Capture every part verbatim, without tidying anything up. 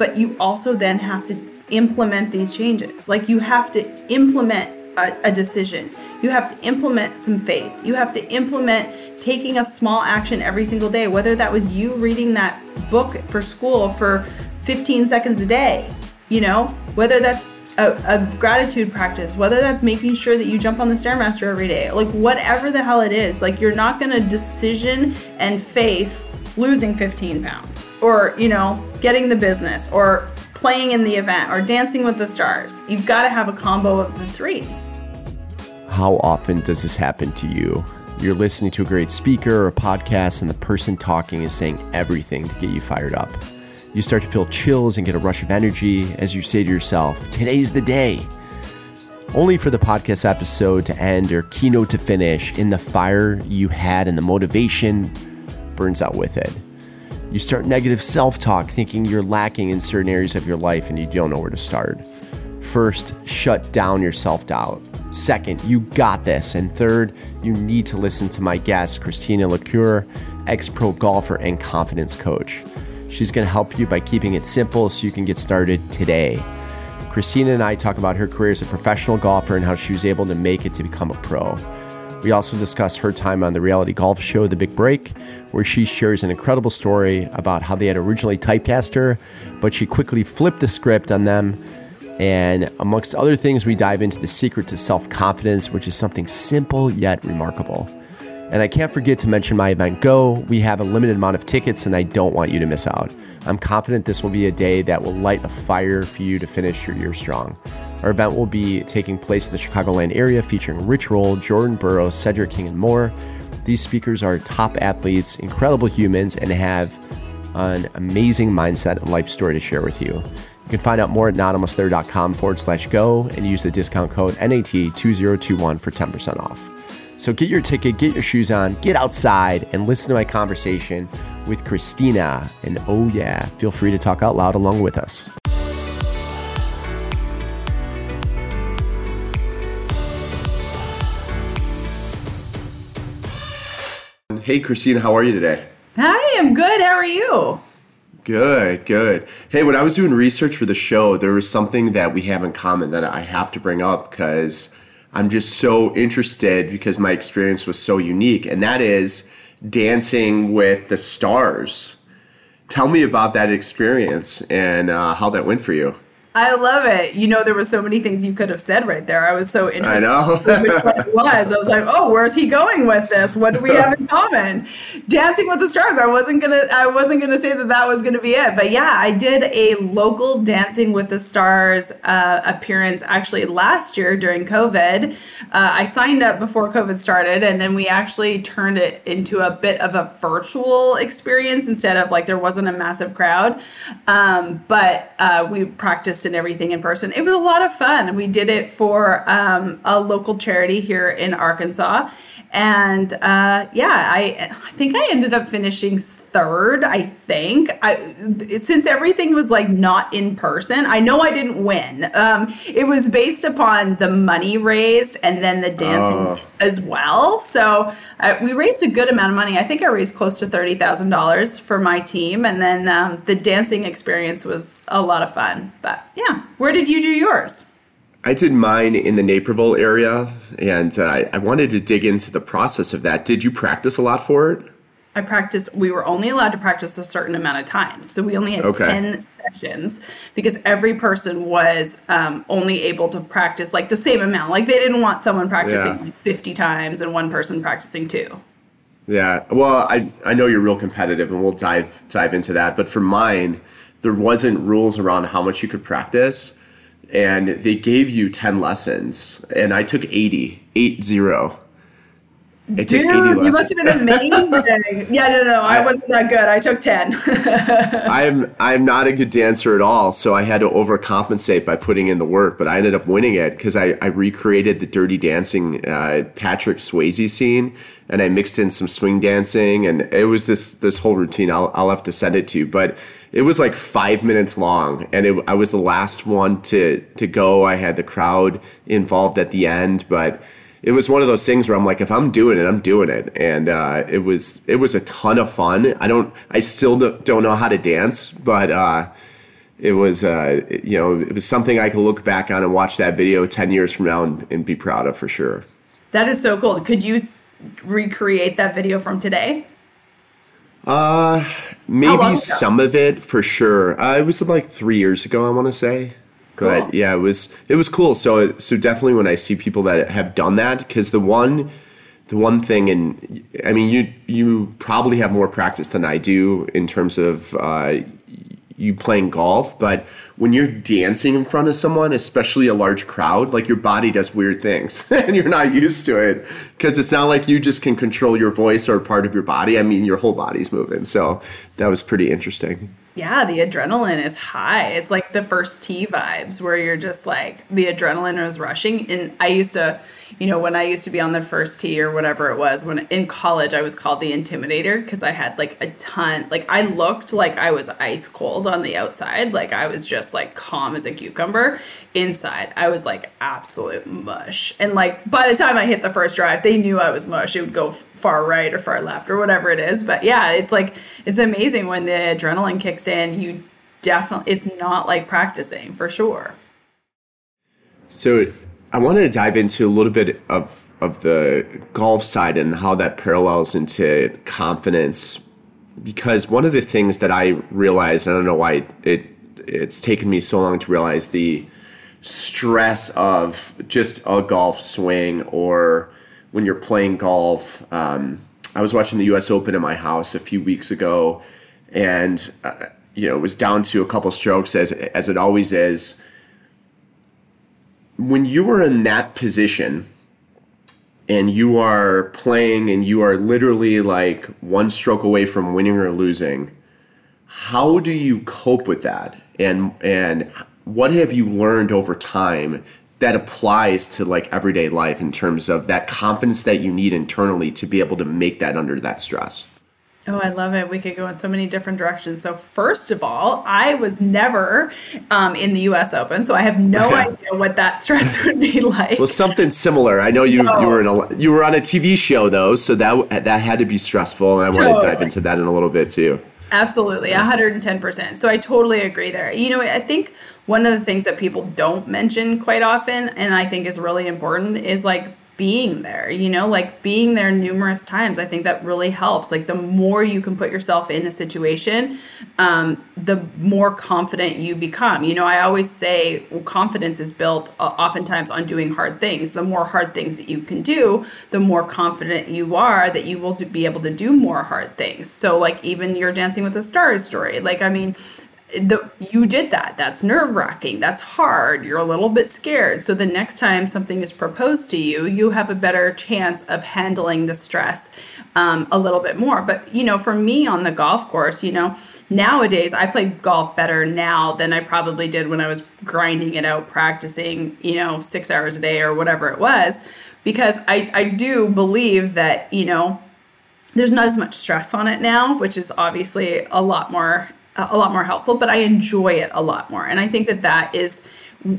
but you also then have to implement these changes. Like you have to implement a, a decision. You have to implement some faith. You have to implement taking a small action every single day, whether that was you reading that book for school for fifteen seconds a day, you know, whether that's a, a gratitude practice, whether that's making sure that you jump on the Stairmaster every day, like whatever the hell it is, like you're not going to decision and faith losing fifteen pounds or, you know, getting the business or playing in the event or dancing with the stars. You've got to have a combo of the three. How often does this happen to you? You're listening to a great speaker or a podcast and the person talking is saying everything to get you fired up. You start to feel chills and get a rush of energy as you say to yourself, today's the day. Only for the podcast episode to end or keynote to finish in the fire you had and the motivation burns out with it. You start negative self-talk, thinking you're lacking in certain areas of your life and you don't know where to start. First, shut down your self-doubt. Second, you got this. And third, you need to listen to my guest, Christina LaCure, ex-pro golfer and confidence coach. She's going to help you by keeping it simple so you can get started today. Christina and I talk about her career as a professional golfer and how she was able to make it to become a pro. We also discuss her time on the reality golf show, The Big Break, where she shares an incredible story about how they had originally typecast her, but she quickly flipped the script on them. And amongst other things, we dive into the secret to self-confidence, which is something simple yet remarkable. And I can't forget to mention my event, Go. We have a limited amount of tickets, and I don't want you to miss out. I'm confident this will be a day that will light a fire for you to finish your year strong. Our event will be taking place in the Chicagoland area featuring Rich Roll, Jordan Burroughs, Cedric King, and more. These speakers are top athletes, incredible humans, and have an amazing mindset and life story to share with you. You can find out more at anonymous there dot com forward slash go and use the discount code N A T two zero two one for ten percent off. So get your ticket, get your shoes on, get outside, and listen to my conversation with Christina. And oh yeah, feel free to talk out loud along with us. Hey, Christina, how are you today? Hi, I'm good. How are you? Good, good. Hey, when I was doing research for the show, there was something that we have in common that I have to bring up because I'm just so interested because my experience was so unique, and that is dancing with the stars. Tell me about that experience and uh, how that went for you. I love it. You know, there were so many things you could have said right there. I was so interested. I know. It was. I was like, oh, where's he going with this? What do we have in common? Dancing with the Stars. I wasn't going to I wasn't going to say that that was going to be it. But yeah, I did a local Dancing with the Stars uh, appearance actually last year during COVID. Uh, I signed up before COVID started, and then we actually turned it into a bit of a virtual experience instead of like there wasn't a massive crowd. Um, but uh, we practiced and everything in person. It was a lot of fun. We did it for um, a local charity here in Arkansas. And uh, yeah, I, I think I ended up finishing third, I think. I, since everything was like not in person, I know I didn't win. Um, it was based upon the money raised and then the dancing oh. as well. So uh, we raised a good amount of money. I think I raised close to thirty thousand dollars for my team. And then um, the dancing experience was a lot of fun. But yeah, where did you do yours? I did mine in the Naperville area, and uh, I wanted to dig into the process of that. Did you practice a lot for it? I practiced, we were only allowed to practice a certain amount of time. So we only had okay. ten sessions because every person was um, only able to practice like the same amount. Like they didn't want someone practicing yeah. like fifty times and one person practicing two. Yeah. Well, I, I know you're real competitive and we'll dive dive into that. But for mine, there wasn't rules around how much you could practice. And they gave you ten lessons. And I took eighty, eight zero. I Dude, you must have been amazing. yeah, no, no, I, I wasn't that good. I took ten. I'm I'm not a good dancer at all, so I had to overcompensate by putting in the work, but I ended up winning it because I, I recreated the Dirty Dancing uh, Patrick Swayze scene, and I mixed in some swing dancing, and it was this this whole routine. I'll, I'll have to send it to you, but it was like five minutes long, and it, I was the last one to, to go. I had the crowd involved at the end, but it was one of those things where I'm like, if I'm doing it, I'm doing it. And uh, it was it was a ton of fun. I don't I still don't know how to dance, but uh, it was, uh, you know, it was something I could look back on and watch that video ten years from now and, and be proud of for sure. That is so cool. Could you recreate that video from today? Uh, maybe some of it for sure. Uh, it was like three years ago, I want to say. Cool. But yeah, it was, it was cool. So, so definitely when I see people that have done that, cause the one, the one thing, and I mean, you, you probably have more practice than I do in terms of, uh, you playing golf, but when you're dancing in front of someone, especially a large crowd, like your body does weird things and you're not used to it because it's not like you just can control your voice or part of your body. I mean, your whole body's moving. So that was pretty interesting. Yeah, the adrenaline is high. It's like the first tee vibes where you're just like, the adrenaline is rushing. And I used to, you know, when I used to be on the first tee or whatever it was, when in college I was called the Intimidator because I had like a ton, like I looked like I was ice cold on the outside. Like I was just like calm as a cucumber. Inside, I was like absolute mush. And like by the time I hit the first drive, they knew I was mush. It would go far right or far left or whatever it is. But yeah, it's like, it's amazing when the adrenaline kicks in. You definitely, it's not like practicing for sure. So I wanted to dive into a little bit of, of the golf side and how that parallels into confidence, because one of the things that I realized, I don't know why it it's taken me so long to realize the stress of just a golf swing or when you're playing golf. Um, I was watching the U S Open in my house a few weeks ago. And, uh, you know, it was down to a couple strokes, as as it always is. When you are in that position and you are playing and you are literally like one stroke away from winning or losing, how do you cope with that? And and what have you learned over time that applies to like everyday life in terms of that confidence that you need internally to be able to make that under that stress? Oh, I love it. We could go in so many different directions. So first of all, I was never um, in the U S Open, so I have no idea what that stress would be like. Well, something similar. I know you no. you were in a, you were on a T V show though, so that that had to be stressful, and I totally want to dive into that in a little bit too. Absolutely, one hundred ten percent. So I totally agree there. You know, I think one of the things that people don't mention quite often, and I think is really important, is like being there, you know, like being there numerous times. I think that really helps. Like the more you can put yourself in a situation, um, the more confident you become. You know, I always say well, confidence is built uh, oftentimes on doing hard things. The more hard things that you can do, the more confident you are that you will do, be able to do more hard things. So like even your Dancing with the Stars story, like, I mean, The, you did that. That's nerve-wracking. That's hard. You're a little bit scared. So the next time something is proposed to you, you have a better chance of handling the stress um, a little bit more. But, you know, for me on the golf course, you know, nowadays I play golf better now than I probably did when I was grinding it out, practicing, you know, six hours a day or whatever it was, because I, I do believe that, you know, there's not as much stress on it now, which is obviously a lot more a lot more helpful, but I enjoy it a lot more. And I think that that is,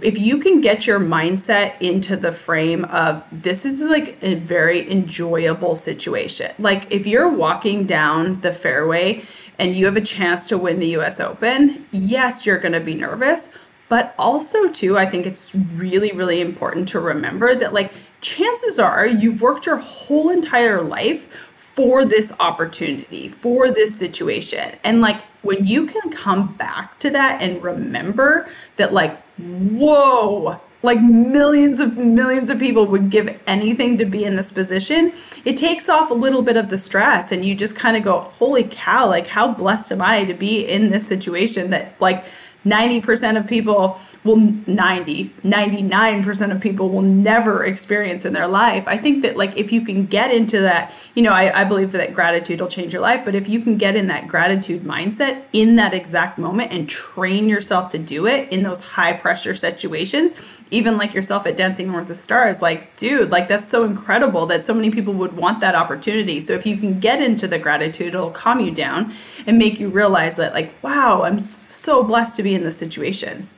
if you can get your mindset into the frame of this is like a very enjoyable situation. Like if you're walking down the fairway and you have a chance to win the U S Open, yes, you're going to be nervous. But also too, I think it's really, really important to remember that like chances are you've worked your whole entire life for this opportunity, for this situation. And like when you can come back to that and remember that like, whoa, like millions of millions of people would give anything to be in this position, it takes off a little bit of the stress and you just kind of go, holy cow, like how blessed am I to be in this situation that like, ninety percent of people will ninety, ninety-nine percent of people will never experience in their life. I think that like if you can get into that, you know, I, I believe that gratitude will change your life. But if you can get in that gratitude mindset in that exact moment and train yourself to do it in those high pressure situations, even like yourself at Dancing with the Stars, like, dude, like that's so incredible that so many people would want that opportunity. So if you can get into the gratitude, it'll calm you down and make you realize that like, wow, I'm so blessed to be in this situation.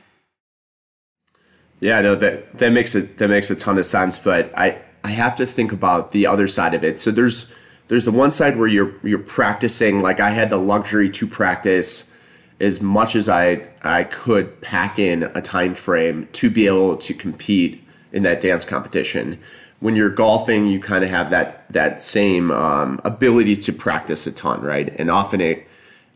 Yeah, no, that that makes it that makes a ton of sense. But I, I have to think about the other side of it. So there's there's the one side where you're you're practicing. Like I had the luxury to practice as much as I I could pack in a time frame to be able to compete in that dance competition. When you're golfing, you kind of have that that same um, ability to practice a ton, right? And often it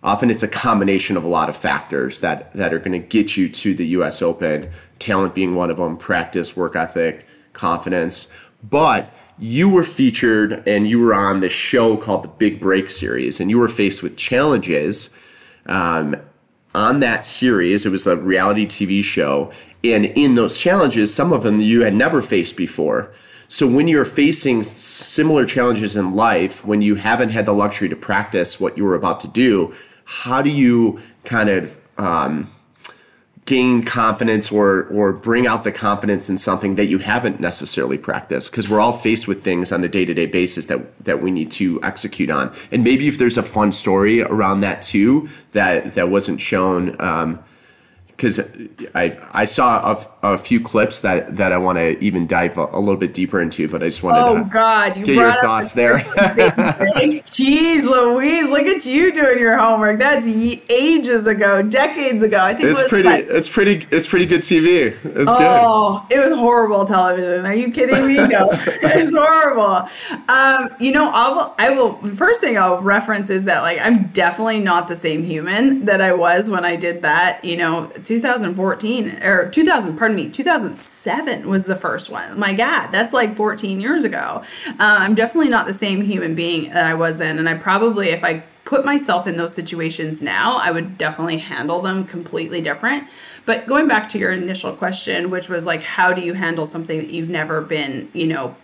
often it's a combination of a lot of factors that that are going to get you to the U S Open. Talent being one of them, practice, work ethic, confidence. But you were featured and you were on this show called The Big Break series, and you were faced with challenges um, on that series. It was a reality T V show. And in those challenges, some of them you had never faced before. So when you're facing similar challenges in life, when you haven't had the luxury to practice what you were about to do, how do you kind of um, gain confidence or or bring out the confidence in something that you haven't necessarily practiced? Because we're all faced with things on a day-to-day basis that that we need to execute on. And maybe if there's a fun story around that too, that, that wasn't shown um, because I I saw a, a few clips that, that I want to even dive a, a little bit deeper into, but I just wanted oh, to God. You get your thoughts there. Jeez Louise, look at you doing your homework. That's ages ago, decades ago. I think it's it was pretty. Like, it's pretty. It's pretty good T V. It's oh, good. It was horrible television. Are you kidding me? No, it's horrible. Um, you know, I will. I will. First thing I'll reference is that like I'm definitely not the same human that I was when I did that. You know. twenty fourteen or two thousand, pardon me, two thousand seven was the first one. My God, that's like fourteen years ago. Uh, I'm definitely not the same human being that I was then. And I probably, if I put myself in those situations now, I would definitely handle them completely different. But going back to your initial question, which was like, how do you handle something that you've never been, you know,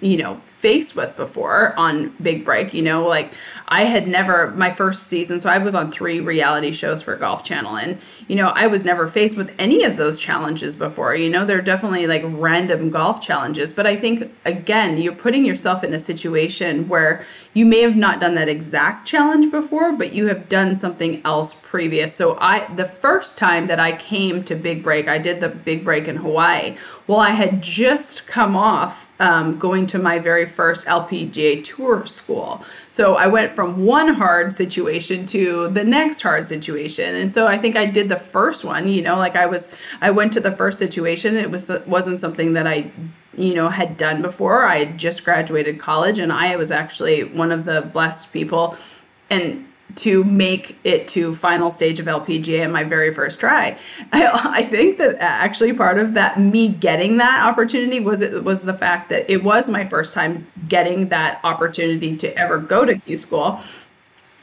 you know, faced with before on Big Break, you know, like I had never, my first season, so I was on three reality shows for Golf Channel and, you know, I was never faced with any of those challenges before, you know, they're definitely like random golf challenges. But I think, again, you're putting yourself in a situation where you may have not done that exact challenge before, but you have done something else previous. So I, the first time that I came to Big Break, I did the Big Break in Hawaii. Well, I had just come off um, going to my very first L P G A tour school. So I went from one hard situation to the next hard situation. And so I think I did the first one, you know, like I was, I went to the first situation. It was, wasn't something that I, you know, had done before. I had just graduated college and I was actually one of the blessed people and to make it to final stage of L P G A in my very first try. I, I think that actually part of that, me getting that opportunity was it was the fact that it was my first time getting that opportunity to ever go to Q school.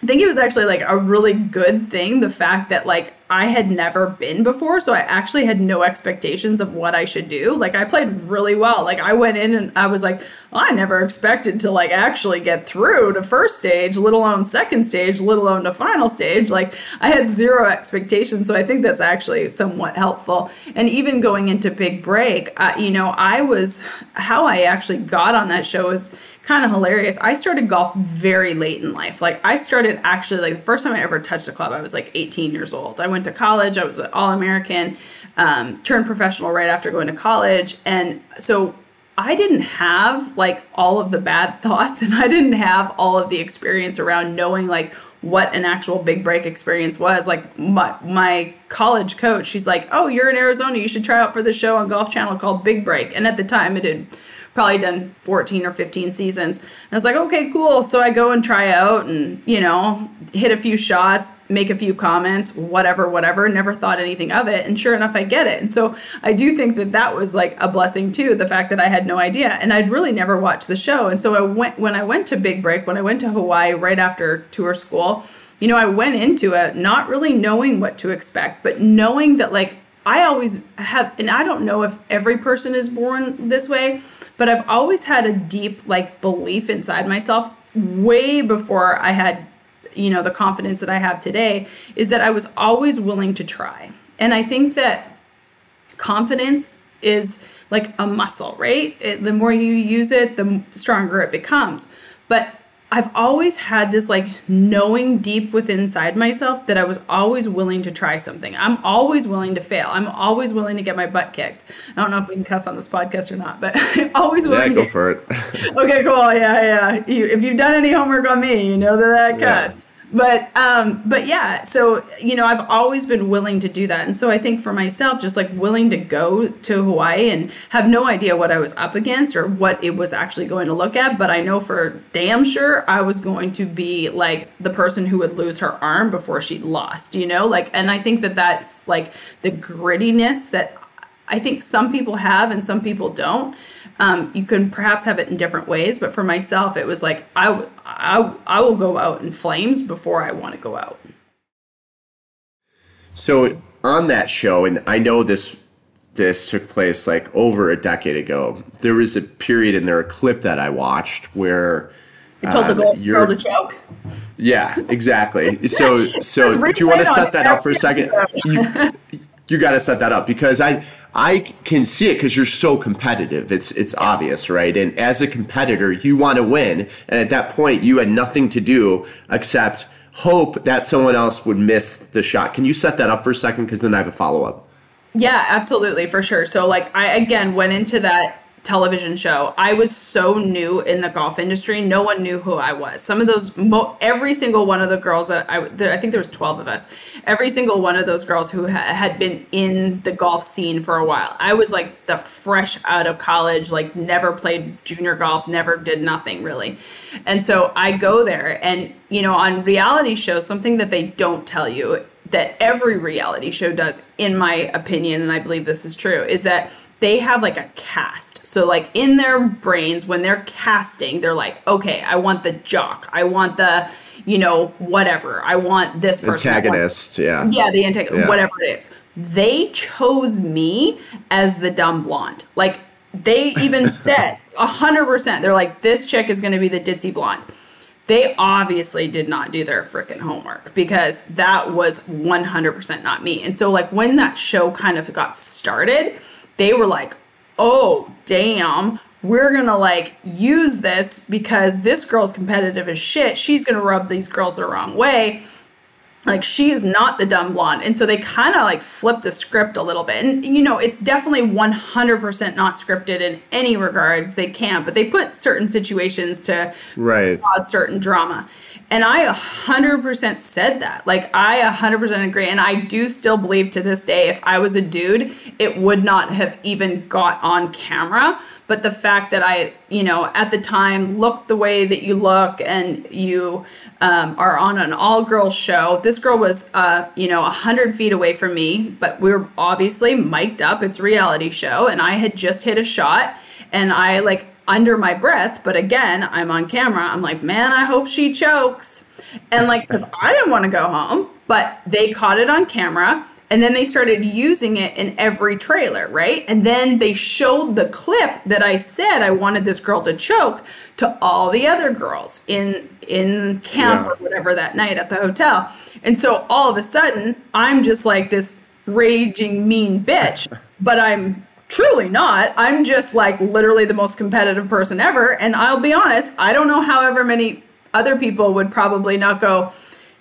I think it was actually like a really good thing, the fact that like I had never been before. So I actually had no expectations of what I should do. Like I played really well. Like I went in and I was like, well, I never expected to like actually get through to first stage, let alone second stage, let alone to final stage. Like I had zero expectations. So I think that's actually somewhat helpful. And even going into Big Break, uh, you know, I was, how I actually got on that show is kind of hilarious. I started golf very late in life. Like I started actually like the first time I ever touched a club, I was like eighteen years old. I went to college. I was an all-American, um, turned professional right after going to college. And so I didn't have like all of the bad thoughts and I didn't have all of the experience around knowing like what an actual Big Break experience was. Like my, my college coach, she's like, oh, you're in Arizona. You should try out for this show on Golf Channel called Big Break. And at the time it had probably done fourteen or fifteen seasons. And I was like, okay, cool. So I go and try out and, you know, hit a few shots, make a few comments, whatever, whatever, never thought anything of it. And sure enough, I get it. And so I do think that that was like a blessing too, the fact that I had no idea and I'd really never watched the show. And so I went, when I went to Big Break, when I went to Hawaii right after tour school, you know, I went into it not really knowing what to expect, but knowing that like, I always have, and I don't know if every person is born this way, but I've always had a deep like belief inside myself way before I had, you know, the confidence that I have today, is that I was always willing to try. And I think that confidence is like a muscle, right? It, the more you use it, the stronger it becomes. But I've always had this like knowing deep within inside myself that I was always willing to try something. I'm always willing to fail. I'm always willing to get my butt kicked. I don't know if we can cuss on this podcast or not, but always willing. Yeah, go to... for it. Okay, cool. Yeah, yeah. You, if you've done any homework on me, you know that I cuss. Yeah. But, um, but yeah, so, you know, I've always been willing to do that. And so I think for myself, just like willing to go to Hawaii and have no idea what I was up against or what it was actually going to look at. But I know for damn sure I was going to be like the person who would lose her arm before she lost, you know, like, and I think that that's like the grittiness that I think some people have and some people don't. Um, you can perhaps have it in different ways, but for myself, it was like, I, w- I, w- I will go out in flames before I want to go out. So on that show, and I know this this took place like over a decade ago, there was a period in there, a clip that I watched where... You told um, the gold girl to choke. Yeah, exactly. So, so do you want to set that up for a second? You, you got to set that up because I... I can see it because you're so competitive. It's it's obvious, right? And as a competitor, you want to win. And at that point, you had nothing to do except hope that someone else would miss the shot. Can you set that up for a second? Because then I have a follow-up. Yeah, absolutely, for sure. So, like, I, again, went into that television show. I was so new in the golf industry. No one knew who I was. Some of those, mo- every single one of the girls that I, there, I think there was twelve of us, every single one of those girls who ha- had been in the golf scene for a while. I was like the fresh out of college, like never played junior golf, never did nothing really. And so I go there and, you know, on reality shows, something that they don't tell you that every reality show does, in my opinion, and I believe this is true, is that they have like a cast. So like in their brains, when they're casting, they're like, okay, I want the jock. I want the, you know, whatever. I want this person. Antagonist, yeah. Yeah, the antagonist, yeah. Whatever it is. They chose me as the dumb blonde. Like they even said one hundred percent. They're like, this chick is going to be the ditzy blonde. They obviously did not do their freaking homework because that was one hundred percent not me. And so like when that show kind of got started, they were like, oh, damn, we're going to like use this because this girl's competitive as shit. She's going to rub these girls the wrong way. Like she is not the dumb blonde. And so they kind of like flipped the script a little bit. And, you know, it's definitely one hundred percent not scripted in any regard. They can, but they put certain situations to right. cause certain drama. And I one hundred percent said that. Like I one hundred percent agree. And I do still believe to this day, if I was a dude, it would not have even got on camera. But the fact that I, you know, at the time looked the way that you look and you um, are on an all-girl show. This girl was, uh, you know, one hundred feet away from me, but we were obviously mic'd up. It's a reality show. And I had just hit a shot and I like under my breath. But again, I'm on camera. I'm like, man, I hope she chokes. And like, because I didn't want to go home, but they caught it on camera. And then they started using it in every trailer, right? And then they showed the clip that I said I wanted this girl to choke to all the other girls in in camp yeah. or whatever that night at the hotel. And so all of a sudden, I'm just like this raging mean bitch, but I'm truly not. I'm just like literally the most competitive person ever. And I'll be honest, I don't know however many other people would probably not go,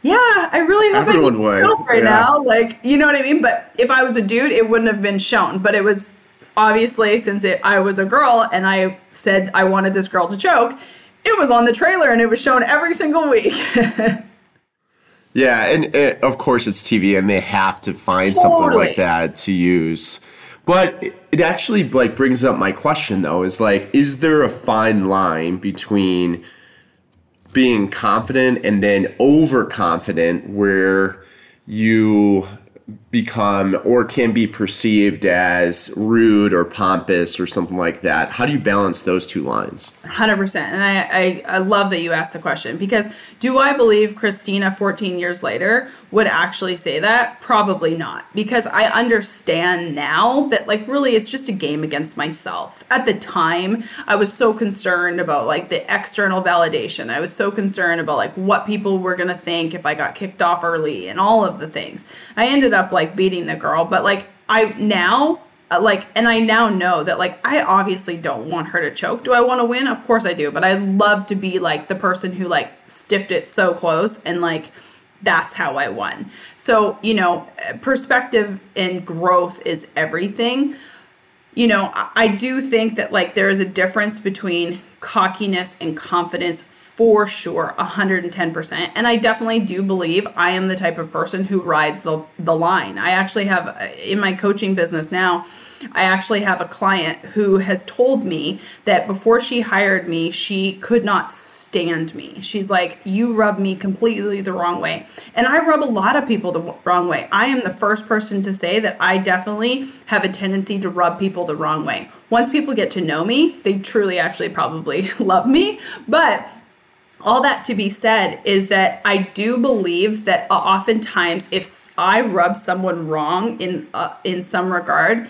yeah, I really hope Everyone I can would. Help right yeah. now. Like, you know what I mean? But if I was a dude, it wouldn't have been shown. But it was obviously since it, I was a girl and I said I wanted this girl to choke, it was on the trailer and it was shown every single week. yeah, and it, of course it's T V and they have to find totally. something like that to use. But it actually like brings up my question though, is like, is there a fine line between being confident and then overconfident where you become or can be perceived as rude or pompous or something like that? How do you balance those two lines? one hundred percent. And I, I, I love that you asked the question because do I believe Christina fourteen years later would actually say that? Probably not, because I understand now that like really it's just a game against myself. At the time, I was so concerned about like the external validation. I was so concerned about like what people were going to think if I got kicked off early and all of the things. I ended up Up, like beating the girl, but like I now like and I now know that like I obviously don't want her to choke. Do I want to win? Of course I do, but I love to be like the person who like stiffed it so close and like that's how I won. So, you know, perspective and growth is everything. You know, I do think that like there is a difference between cockiness and confidence for sure, one hundred ten percent. And I definitely do believe I am the type of person who rides the, the line. I actually have, in my coaching business now, I actually have a client who has told me that before she hired me, she could not stand me. She's like, you rub me completely the wrong way. And I rub a lot of people the wrong way. I am the first person to say that I definitely have a tendency to rub people the wrong way. Once people get to know me, they truly actually probably love me. But all that to be said is that I do believe that oftentimes if I rub someone wrong in, uh, in some regard,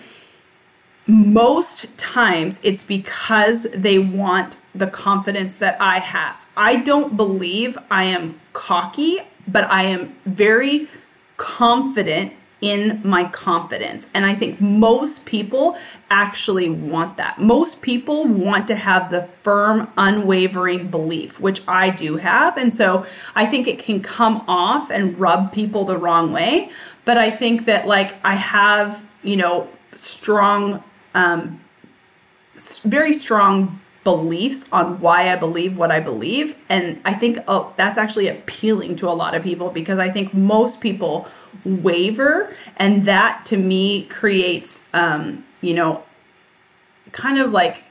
most times it's because they want the confidence that I have. I don't believe I am cocky, but I am very confident in my confidence. And I think most people actually want that. Most people want to have the firm, unwavering belief, which I do have. And so I think it can come off and rub people the wrong way. But I think that, like, I have, you know, strong, um, very strong beliefs on why I believe what I believe. And I think oh, that's actually appealing to a lot of people, because I think most people waver. And that to me creates, um, you know, kind of like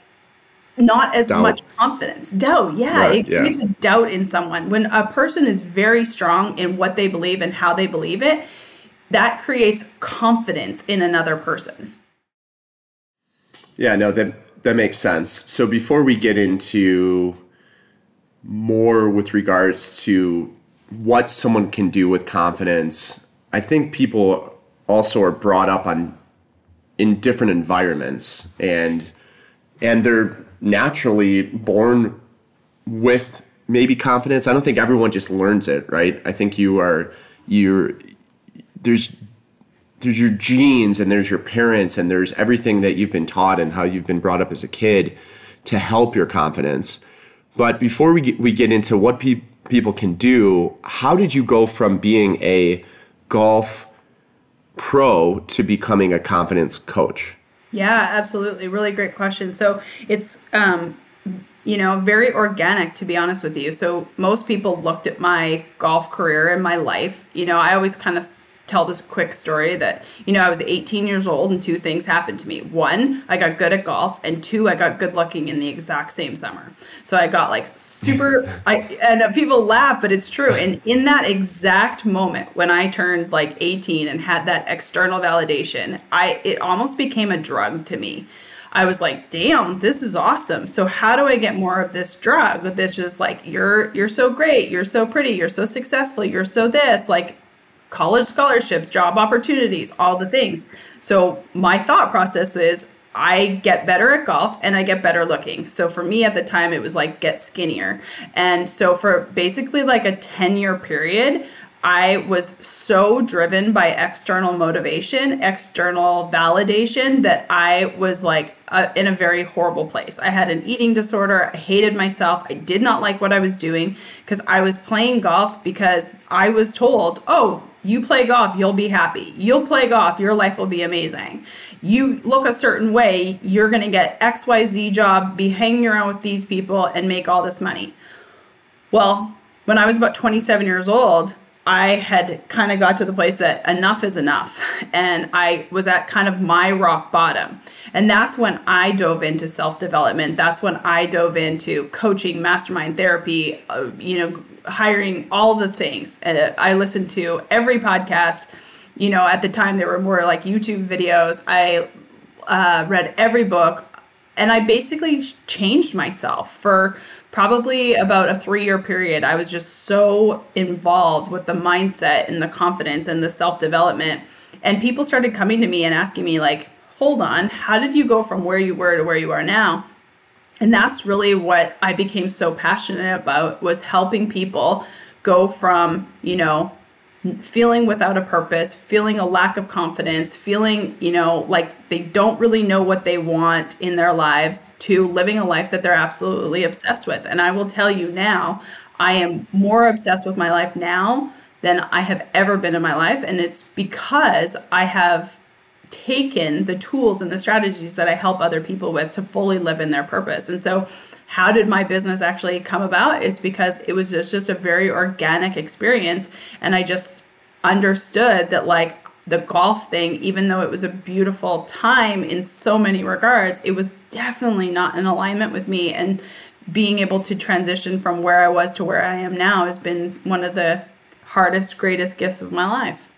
not as doubt. much confidence. Doubt, yeah. Right, it creates yeah. a doubt in someone. When a person is very strong in what they believe and how they believe it, that creates confidence in another person. Yeah, no, that, that makes sense. So before we get into more with regards to what someone can do with confidence, I think people also are brought up on in different environments, and and they're naturally born with maybe confidence. I don't think everyone just learns it, right? I think you are you're There's there's your genes, and there's your parents, and there's everything that you've been taught and how you've been brought up as a kid to help your confidence. But before we get, we get into what pe- people can do, how did you go from being a golf pro to becoming a confidence coach? Yeah, absolutely. Really great question. So it's um, you know, very organic, to be honest with you. So most people looked at my golf career and my life. You know, I always kind of tell this quick story that, you know, I was eighteen years old and two things happened to me. One, I got good at golf, and two, I got good looking in the exact same summer. So I got like super, I and people laugh, but it's true. And in that exact moment when I turned like eighteen and had that external validation, I it almost became a drug to me. I was like, damn, this is awesome. So how do I get more of this drug? That's just like, you're you're so great, you're so pretty, you're so successful, you're so this, like college scholarships, job opportunities, all the things. So my thought process is I get better at golf and I get better looking. So for me at the time, it was like get skinnier. And so for basically like a ten year period, I was so driven by external motivation, external validation, that I was like uh, in a very horrible place. I had an eating disorder. I hated myself. I did not like what I was doing, because I was playing golf because I was told, oh, you play golf, you'll be happy. You'll play golf, your life will be amazing. You look a certain way, you're going to get X Y Z job, be hanging around with these people and make all this money. Well, when I was about twenty-seven years old, I had kind of got to the place that enough is enough. And I was at kind of my rock bottom. And that's when I dove into self-development. That's when I dove into coaching, mastermind therapy, uh, you know, hiring, all the things. And I listened to every podcast. You know, at the time there were more like YouTube videos. I uh, read every book. And I basically changed myself for probably about a three year period. I was just so involved with the mindset and the confidence and the self-development. And people started coming to me and asking me, like, hold on, how did you go from where you were to where you are now? And that's really what I became so passionate about, was helping people go from, you know, feeling without a purpose, feeling a lack of confidence, feeling, you know, like they don't really know what they want in their lives, to living a life that they're absolutely obsessed with. And I will tell you now, I am more obsessed with my life now than I have ever been in my life. And it's because I have taken the tools and the strategies that I help other people with to fully live in their purpose. And so how did my business actually come about? It's because it was just, just a very organic experience. And I just understood that, like, the golf thing, even though it was a beautiful time in so many regards, it was definitely not in alignment with me. And being able to transition from where I was to where I am now has been one of the hardest, greatest gifts of my life.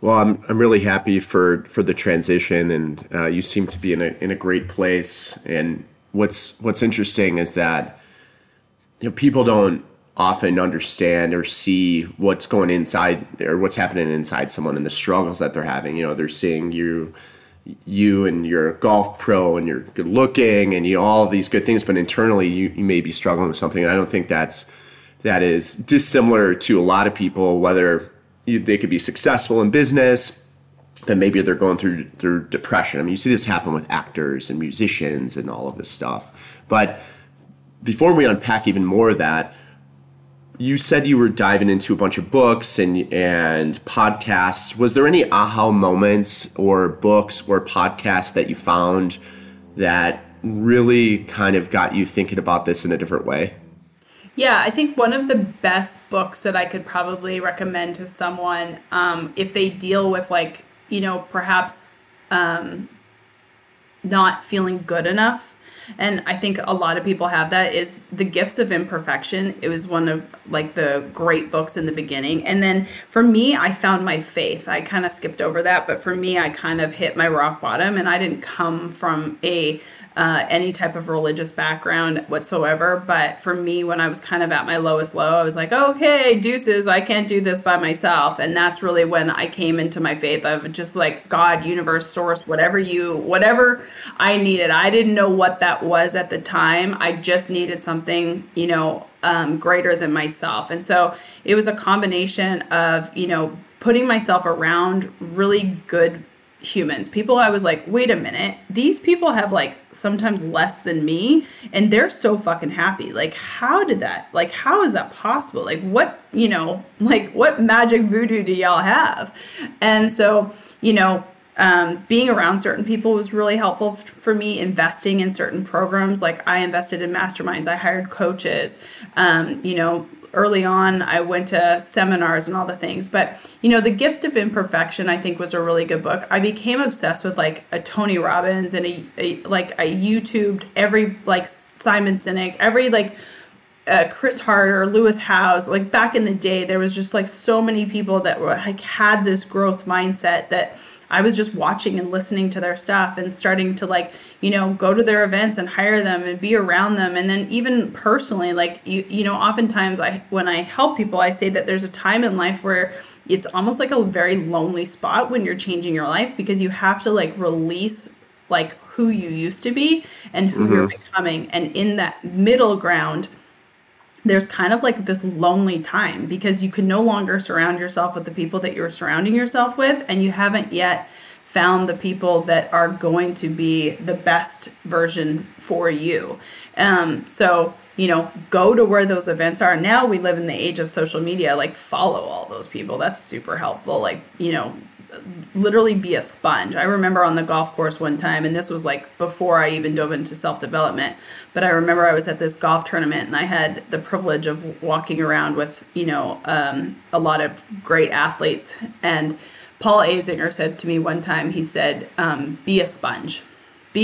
Well, I'm I'm really happy for, for the transition, and uh, you seem to be in a in a great place. And what's what's interesting is that, you know, people don't often understand or see what's going inside or what's happening inside someone and the struggles that they're having. You know, they're seeing you, you and you're a golf pro and you're good looking and you know, all of these good things, but internally you, you may be struggling with something. And I don't think that's that is dissimilar to a lot of people, whether they could be successful in business, then maybe they're going through through depression. I mean, you see this happen with actors and musicians and all of this stuff. But before we unpack even more of that, you said you were diving into a bunch of books and and podcasts. Was there any aha moments or books or podcasts that you found that really kind of got you thinking about this in a different way? Yeah, I think one of the best books that I could probably recommend to someone, um, if they deal with, like, you know, perhaps um, not feeling good enough, and I think a lot of people have that, is The Gifts of Imperfection. It was one of, like, the great books in the beginning. And then for me, I found my faith. I kind of skipped over that, but for me, I kind of hit my rock bottom, and I didn't come from a uh, any type of religious background whatsoever. But for me, when I was kind of at my lowest low, I was like, okay, deuces, I can't do this by myself. And that's really when I came into my faith of just, like, God, universe, source, whatever you, whatever I needed. I didn't know what that was at the time. I just needed something, you know, um, greater than myself. And so it was a combination of, you know, putting myself around really good humans, people I was like, wait a minute, these people have, like, sometimes less than me and they're so fucking happy. Like, how did that, like, how is that possible? Like, what, you know, like, what magic voodoo do y'all have? And so, you know, Um, being around certain people was really helpful f- for me. Investing in certain programs, like I invested in masterminds, I hired coaches, um, you know, early on I went to seminars and all the things. But, you know, The Gift of Imperfection, I think, was a really good book. I became obsessed with, like, a Tony Robbins and a, a like I YouTubed every, like, Simon Sinek, every, like, Uh, Chris Harder, Lewis Howes. Like, back in the day, there was just, like, so many people that were, like, had this growth mindset that I was just watching and listening to their stuff and starting to, like, you know, go to their events and hire them and be around them. And then even personally, like, you, you know, oftentimes I, when I help people, I say that there's a time in life where it's almost like a very lonely spot when you're changing your life, because you have to, like, release, like, who you used to be and who mm-hmm. you're becoming. And in that middle ground, there's kind of, like, this lonely time, because you can no longer surround yourself with the people that you're surrounding yourself with, and you haven't yet found the people that are going to be the best version for you. Um, so, you know, go to where those events are. Now we live in the age of social media, like, follow all those people. That's super helpful. Like, you know, literally be a sponge. I remember on the golf course one time, and this was, like, before I even dove into self-development, but I remember I was at this golf tournament and I had the privilege of walking around with, you know, um, a lot of great athletes. And Paul Azinger said to me one time, he said, um, be a sponge.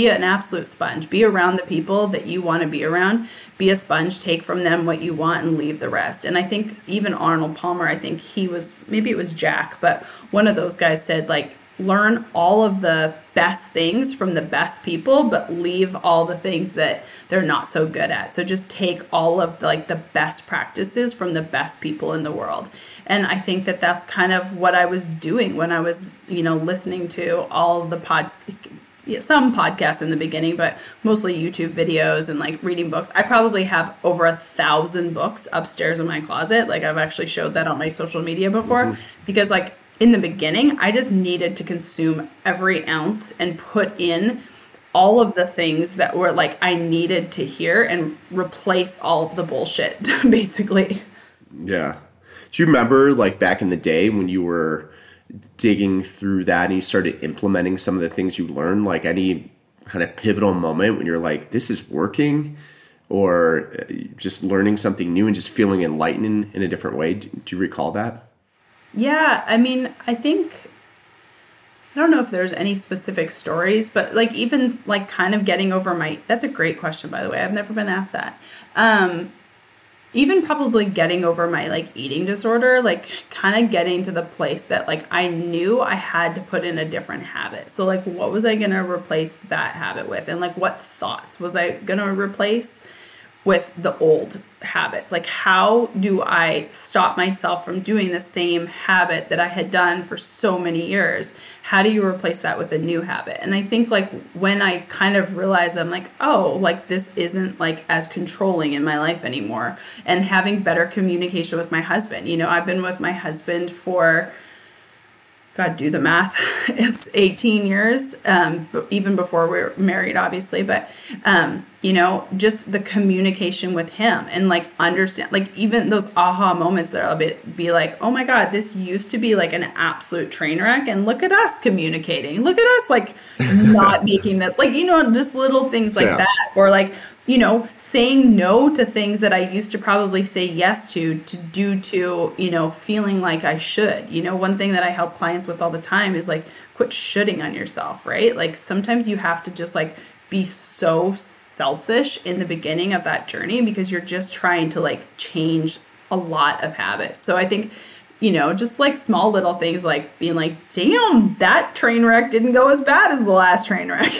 Be an absolute sponge. Be around the people that you want to be around. Be a sponge. Take from them what you want and leave the rest. And I think even Arnold Palmer, I think he was, maybe it was Jack, but one of those guys said, like, learn all of the best things from the best people, but leave all the things that they're not so good at. So just take all of the, like, the best practices from the best people in the world. And I think that that's kind of what I was doing when I was, you know, listening to all the pod. some podcasts in the beginning, but mostly YouTube videos and, like, reading books. I probably have over a thousand books upstairs in my closet. Like, I've actually showed that on my social media before mm-hmm. because, like, in the beginning, I just needed to consume every ounce and put in all of the things that were, like, I needed to hear and replace all of the bullshit, basically. Yeah. Do you remember, like, back in the day when you were digging through that and you started implementing some of the things you learned, like any kind of pivotal moment when you're like, this is working, or just learning something new and just feeling enlightened in a different way? Do, do you recall that? Yeah. I mean, I think, I don't know if there's any specific stories, but like even like kind of getting over my, that's a great question, by the way. I've never been asked that. Um, even probably getting over my like eating disorder, like kind of getting to the place that like I knew I had to put in a different habit. So like, what was I going to replace that habit with? And like, what thoughts was I going to replace with the old habits? Like, how do I stop myself from doing the same habit that I had done for so many years? How do you replace that with a new habit? And I think like when I kind of realized, I'm like, oh, like this isn't like as controlling in my life anymore, and having better communication with my husband. You know, I've been with my husband for, God, do the math, it's eighteen years, um, even before we were married, obviously. But, um, you know, just the communication with him and like understand, like even those aha moments that I'll be, be like, oh my God, this used to be like an absolute train wreck. And look at us communicating. Look at us like not making that, like, you know, just little things like yeah. that. Or like, you know, saying no to things that I used to probably say yes to, to due to, you know, feeling like I should. You know, one thing that I help clients with all the time is like, quit shitting on yourself, right? Like sometimes you have to just like be so selfish in the beginning of that journey because you're just trying to like change a lot of habits. So I think, you know, just like small little things like being like, damn, that train wreck didn't go as bad as the last train wreck.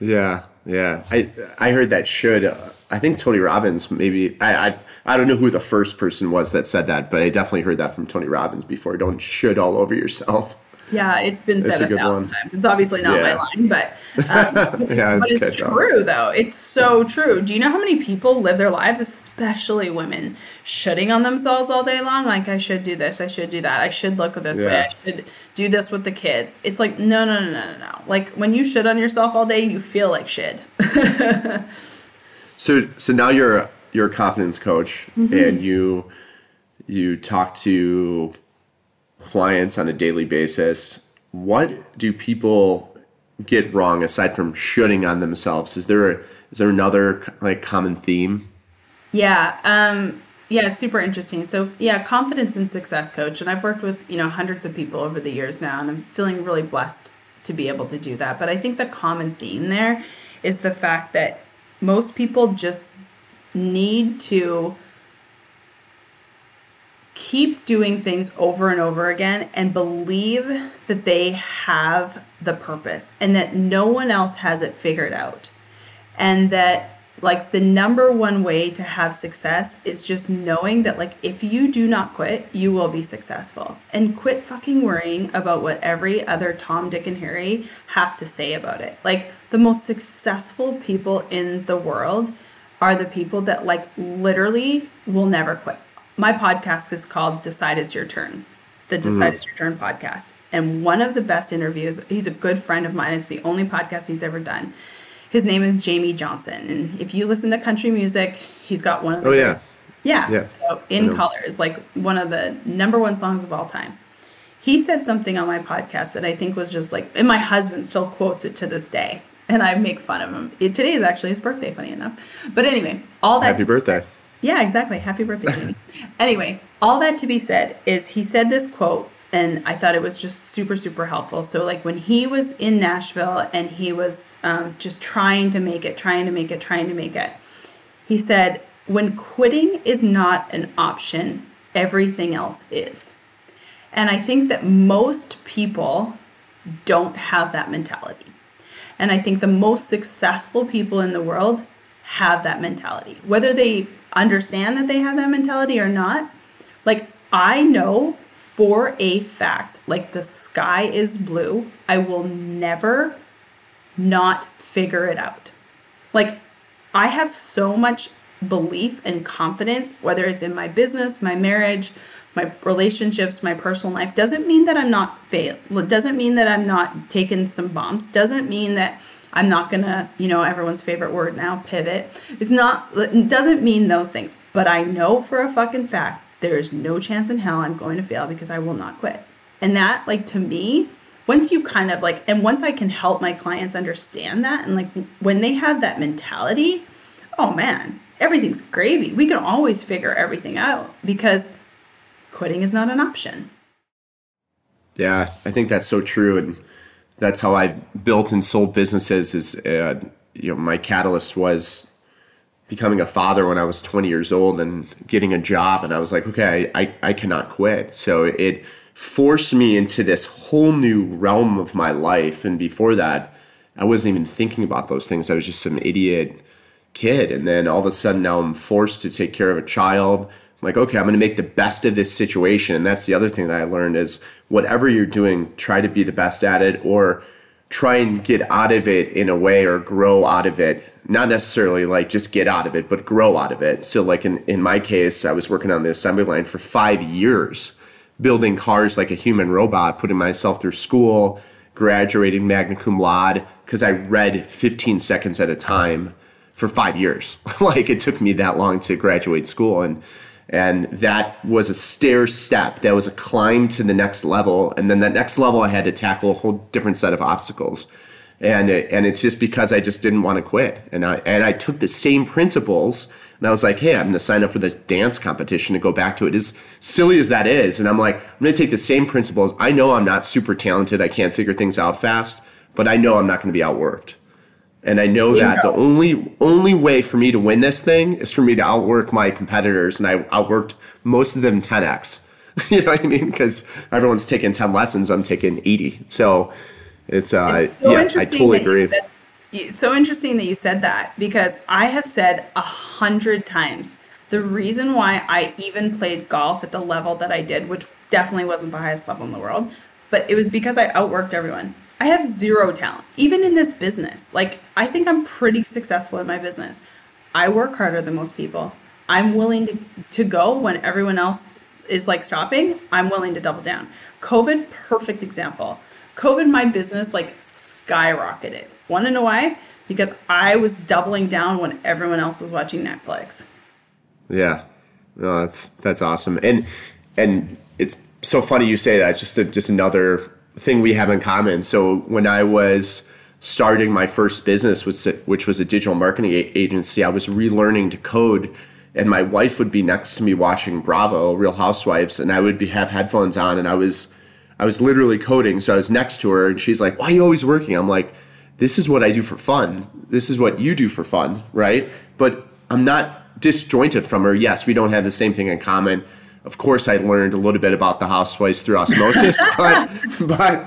Yeah. Yeah, I I heard that should. Uh, I think Tony Robbins maybe, I, I I don't know who the first person was that said that, but I definitely heard that from Tony Robbins before. Don't should all over yourself. Yeah, it's been said it's a, a thousand one. times. It's obviously not yeah. my line, but, um, yeah, but it's true, though. It's so true. Do you know how many people live their lives, especially women, shitting on themselves all day long? Like, I should do this. I should do that. I should look this yeah. way. I should do this with the kids. It's like, no, no, no, no, no, no. Like, when you shit on yourself all day, you feel like shit. so so now you're, you're a confidence coach, mm-hmm. and you you talk to clients on a daily basis. What do people get wrong aside from shitting on themselves? Is there a, is there another like common theme? Yeah. Um, yeah. It's super interesting. So yeah, confidence and success coach. And I've worked with, you know, hundreds of people over the years now, and I'm feeling really blessed to be able to do that. But I think the common theme there is the fact that most people just need to keep doing things over and over again and believe that they have the purpose and that no one else has it figured out. And that like the number one way to have success is just knowing that like if you do not quit, you will be successful. And quit fucking worrying about what every other Tom, Dick, and Harry have to say about it. Like the most successful people in the world are the people that like literally will never quit. My podcast is called Decide It's Your Turn, the Decide mm-hmm. It's Your Turn podcast. And one of the best interviews, he's a good friend of mine. It's the only podcast he's ever done. His name is Jamie Johnson. And if you listen to country music, he's got one of the... Oh, yeah. yeah. Yeah. So In Color is like one of the number one songs of all time. He said something on my podcast that I think was just like, and my husband still quotes it to this day. And I make fun of him. It, today is actually his birthday, funny enough. But anyway, all that... Happy birthday. Said, yeah, exactly. Happy birthday, Jamie. Anyway, all that to be said is he said this quote, and I thought it was just super, super helpful. So like when he was in Nashville and he was um, just trying to make it, trying to make it, trying to make it, he said, when quitting is not an option, everything else is. And I think that most people don't have that mentality. And I think the most successful people in the world have that mentality, whether they understand that they have that mentality or not. Like I know for a fact, like the sky is blue. I will never not figure it out. Like I have so much belief and confidence, whether it's in my business, my marriage, my relationships, my personal life. Doesn't mean that I'm not fail. Doesn't mean that I'm not taking some bumps. Doesn't mean that I'm not going to, you know, everyone's favorite word now, pivot. It's not, it doesn't mean those things. But I know for a fucking fact, there is no chance in hell I'm going to fail because I will not quit. And that, like, to me, once you kind of like, and once I can help my clients understand that, and like when they have that mentality, oh man, everything's gravy. We can always figure everything out because quitting is not an option. Yeah, I think that's so true. And that's how I built and sold businesses is, uh, you know, my catalyst was becoming a father when I was twenty years old and getting a job. And I was like, okay, I, I cannot quit. So it forced me into this whole new realm of my life. And before that, I wasn't even thinking about those things. I was just some idiot kid. And then all of a sudden now I'm forced to take care of a child. I'm like, okay, I'm going to make the best of this situation. And that's the other thing that I learned is whatever you're doing, try to be the best at it or try and get out of it in a way or grow out of it. Not necessarily like just get out of it, but grow out of it. So like in, in my case, I was working on the assembly line for five years, building cars like a human robot, putting myself through school, graduating magna cum laude, because I read fifteen seconds at a time for five years. Like it took me that long to graduate school. And and that was a stair step. That was a climb to the next level. And then that next level, I had to tackle a whole different set of obstacles. And it, and it's just because I just didn't want to quit. And I and I took the same principles and I was like, hey, I'm going to sign up for this dance competition and go back to it. As silly as that is. And I'm like, I'm going to take the same principles. I know I'm not super talented. I can't figure things out fast, but I know I'm not going to be outworked. And I know Bingo. That the only only way for me to win this thing is for me to outwork my competitors. And I outworked most of them ten X. You know what I mean? Because everyone's taking ten lessons. I'm taking eighty. So it's, uh, it's so yeah, I totally agree. Said, so interesting that you said that because I have said a hundred times the reason why I even played golf at the level that I did, which definitely wasn't the highest level in the world, but it was because I outworked everyone. I have zero talent, even in this business. Like, I think I'm pretty successful in my business. I work harder than most people. I'm willing to, to go when everyone else is like stopping. I'm willing to double down. COVID, perfect example. COVID, my business like skyrocketed. Want to know why? Because I was doubling down when everyone else was watching Netflix. Yeah, no, that's that's awesome. And and it's so funny you say that. It's just a, just another thing we have in common. So when I was starting my first business, which was a digital marketing agency, I was relearning to code and my wife would be next to me watching Bravo, Real Housewives, and I would be, have headphones on and I was I was literally coding. So I was next to her and she's like, why are you always working? I'm like, this is what I do for fun. This is what you do for fun, right? But I'm not disjointed from her. Yes, we don't have the same thing in common. Of course, I learned a little bit about the housewives through osmosis, but, but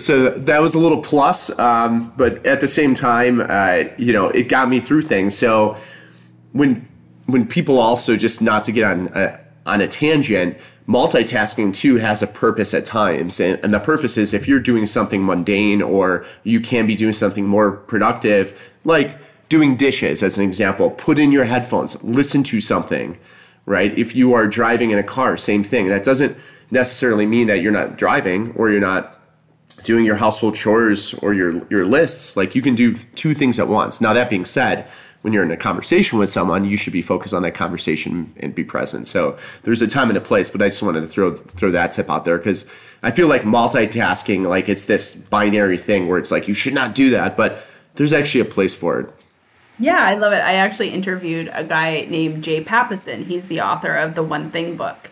so that was a little plus. Um, but at the same time, uh, you know, it got me through things. So when when people also just not to get on a, on a tangent, multitasking too has a purpose at times, and, and the purpose is if you're doing something mundane or you can be doing something more productive, like doing dishes as an example. Put in your headphones, listen to something. Right? If you are driving in a car, same thing. That doesn't necessarily mean that you're not driving or you're not doing your household chores or your, your lists. Like you can do two things at once. Now, that being said, when you're in a conversation with someone, you should be focused on that conversation and be present. So there's a time and a place, but I just wanted to throw throw that tip out there because I feel like multitasking, like it's this binary thing where it's like you should not do that, but there's actually a place for it. Yeah, I love it. I actually interviewed a guy named Jay Papison. He's the author of The One Thing book.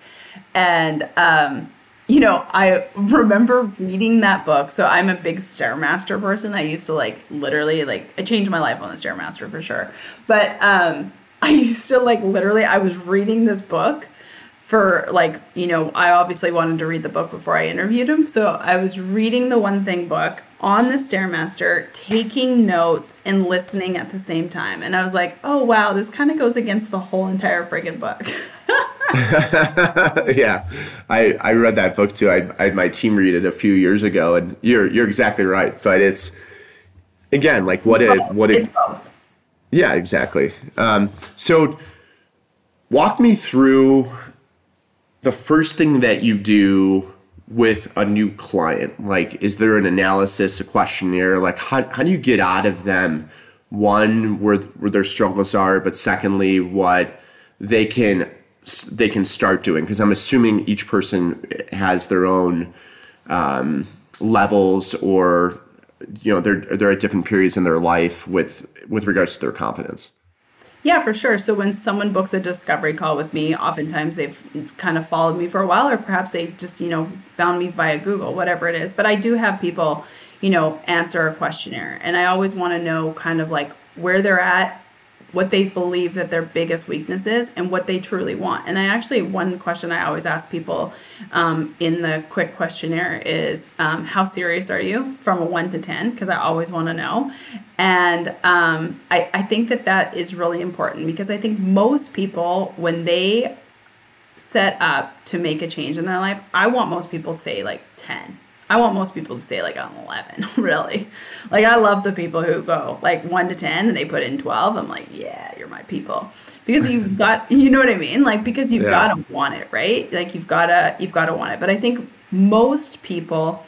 And, um, you know, I remember reading that book. So I'm a big Stairmaster person. I used to like literally like I changed my life on the Stairmaster for sure. But um, I used to like literally I was reading this book for like, you know, I obviously wanted to read the book before I interviewed him. So I was reading The One Thing book on the Stairmaster, taking notes and listening at the same time. And I was like, oh, wow, this kind of goes against the whole entire friggin' book. Yeah, I, I read that book, too. I, I had my team read it a few years ago. And you're you're exactly right. But it's, again, like what it what it, yeah, exactly. Um, so walk me through the first thing that you do with a new client. Like, is there an analysis, a questionnaire? Like, how how do you get out of them, one, where, where their struggles are, but secondly, what they can they can start doing? Because I'm assuming each person has their own um, levels, or you know, they're they're at different periods in their life with with regards to their confidence. Yeah, for sure. So when someone books a discovery call with me, oftentimes they've kind of followed me for a while, or perhaps they just, you know, found me via Google, whatever it is. But I do have people, you know, answer a questionnaire. And I always want to know kind of like where they're at, what they believe that their biggest weakness is, and what they truly want. And I actually, one question I always ask people um, in the quick questionnaire is, um, how serious are you from a one to ten? Because I always want to know. And um, I, I think that that is really important, because I think most people, when they set up to make a change in their life, I want most people to say like ten. I want most people to say like an eleven, really. Like, I love the people who go like one to ten and they put in twelve. I'm like, yeah, you're my people, because you've got, you know what I mean? Like, because you've yeah. got to want it, right? Like you've got to, you've got to want it. But I think most people